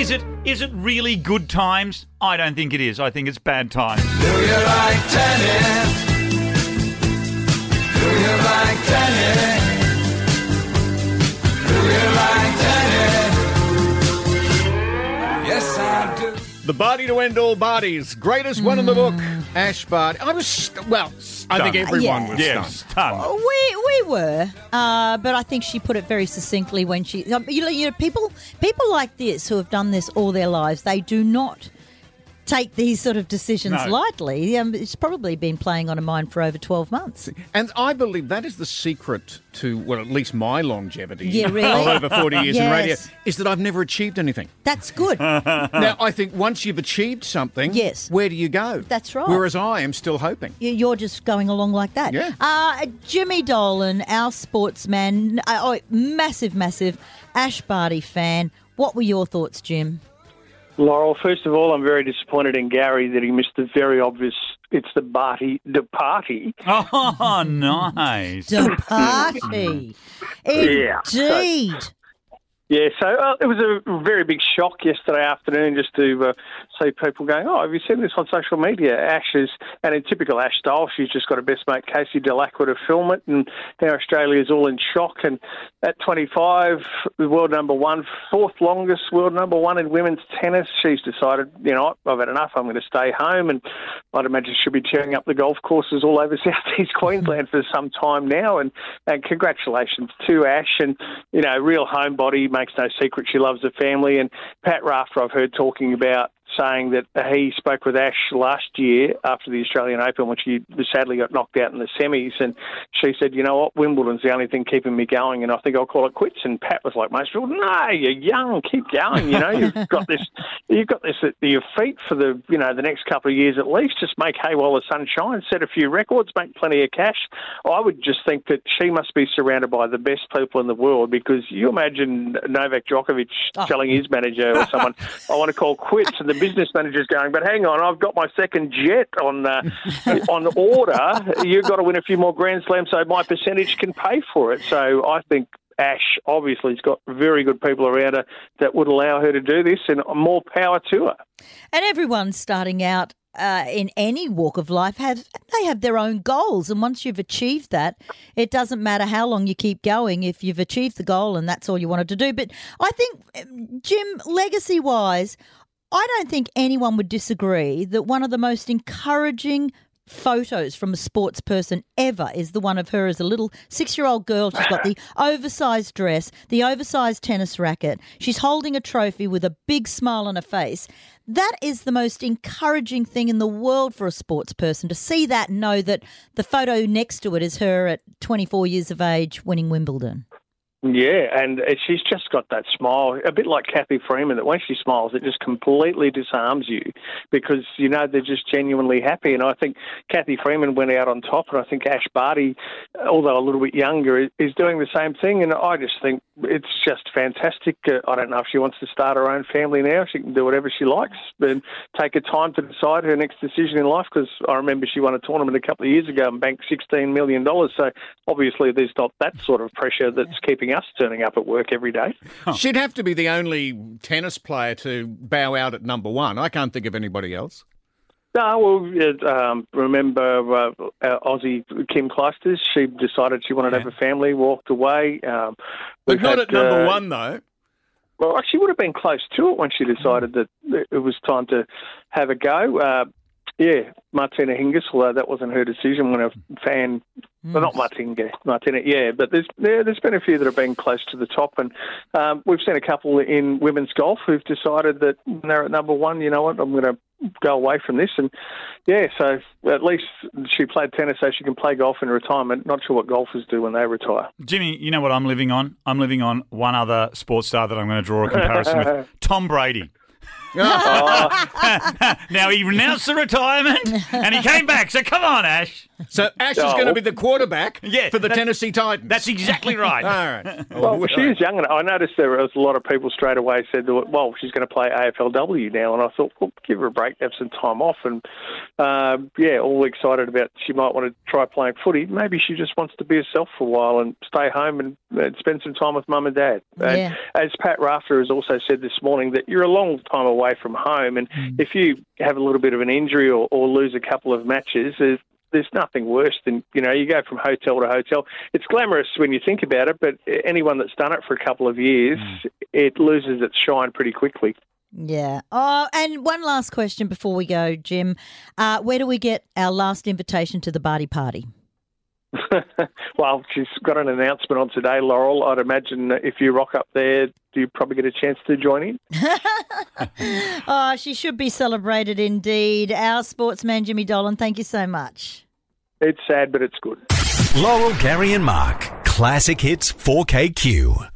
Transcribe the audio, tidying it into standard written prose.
Is it really good times? I don't think it is. I think it's bad times. Do you like tennis? Do you like tennis? Do you like tennis? Yes, I do. The Barty to end all Barties. Greatest one in the book, Ash Barty. I was, stunned. I think everyone was stunned. We were, but I think she put it very succinctly when she, you know, people like this who have done this all their lives, they do not take these sort of decisions lightly. It's probably been playing on her mind for over 12 months. And I believe that is the secret to, well, at least my longevity of over 40 years in radio, is that I've never achieved anything. That's good. Now, I think once you've achieved something, where do you go? That's right. Whereas I am still hoping. You're just going along like that. Yeah. Jimmy Dolan, our sportsman, massive Ash Barty fan. What were your thoughts, Jim? Laurel, first of all, I'm very disappointed in Gary that he missed the very obvious, it's the Barty, the party. Oh, nice. The party. Indeed. So it was a very big shock yesterday afternoon just to see people going, oh, have you seen this on social media? Ash is, and in typical Ash style, she's just got her best mate, Casey Dellacqua, to film it, and now Australia's all in shock. And at 25, world number one, fourth longest world number one in women's tennis, she's decided, you know, I've had enough, I'm going to stay home. And I'd imagine she'll be tearing up the golf courses all over southeast Queensland for some time now. And congratulations to Ash, and, you know, real homebody, makes no secret she loves her family. And Pat Rafter, I've heard talking about, saying that he spoke with Ash last year after the Australian Open when she sadly got knocked out in the semis, and she said, you know what, Wimbledon's the only thing keeping me going and I think I'll call it quits. And Pat was like, most people, no, you're young, keep going, you know, you've got this at your feet for the, you know, the next couple of years at least, just make hay while the sun shines, set a few records, make plenty of cash. I would just think that she must be surrounded by the best people in the world, because you imagine Novak Djokovic telling his manager or someone, I want to call quits, and the business manager's going, but hang on, I've got my second jet on order. You've got to win a few more Grand Slams so my percentage can pay for it. So I think Ash obviously has got very good people around her that would allow her to do this, and more power to her. And everyone starting out in any walk of life, they have their own goals, and once you've achieved that, it doesn't matter how long you keep going if you've achieved the goal and that's all you wanted to do. But I think, Jim, legacy-wise, I don't think anyone would disagree that one of the most encouraging photos from a sports person ever is the one of her as a little 6-year-old girl. She's got the oversized dress, the oversized tennis racket. She's holding a trophy with a big smile on her face. That is the most encouraging thing in the world for a sports person, to see that and know that the photo next to it is her at 24 years of age winning Wimbledon. Yeah, and she's just got that smile, a bit like Cathy Freeman, that when she smiles, it just completely disarms you because, you know, they're just genuinely happy. And I think Cathy Freeman went out on top, and I think Ash Barty, although a little bit younger, is doing the same thing. And I just think it's just fantastic. I don't know if she wants to start her own family now. She can do whatever she likes and take her time to decide her next decision in life, because I remember she won a tournament a couple of years ago and banked $16 million. So obviously there's not that sort of pressure that's keeping us turning up at work every day. She'd have to be the only tennis player to bow out at number one. I can't think of anybody else. No, well, remember Aussie Kim Clijsters? She decided she wanted to have a family, walked away. But not at number one, though. Well, she would have been close to it when she decided that it was time to have a go. Martina Hingis, although that wasn't her decision when a fan... Well, not Martina, but there's been a few that have been close to the top, and we've seen a couple in women's golf who've decided that when they're at number one, you know what, I'm going to go away from this. And, so at least she played tennis so she can play golf in retirement. Not sure what golfers do when they retire. Jimmy, you know what I'm living on? I'm living on one other sports star that I'm going to draw a comparison with, Tom Brady. Now, he renounced the retirement and he came back. So, come on, Ash. So, Ash is going to be the quarterback for the Tennessee Titans. That's exactly right. All right. Well, she was young, and I noticed there was a lot of people straight away said, well, she's going to play AFLW now. And I thought, well, give her a break, have some time off. And, all excited about she might want to try playing footy. Maybe she just wants to be herself for a while and stay home and spend some time with mum and dad. And as Pat Rafter has also said this morning, that you're a long time away from home. And if you have a little bit of an injury or lose a couple of matches, there's nothing worse than, you go from hotel to hotel. It's glamorous when you think about it, but anyone that's done it for a couple of years, it loses its shine pretty quickly. Yeah. Oh, and one last question before we go, Jim. Where do we get our last invitation to the Barty Party? Well, she's got an announcement on today, Laurel. I'd imagine if you rock up there, you probably get a chance to join in. Oh, she should be celebrated indeed. Our sportsman, Jimmy Dolan, thank you so much. It's sad, but it's good. Laurel, Gary and Mark. Classic Hits 4KQ.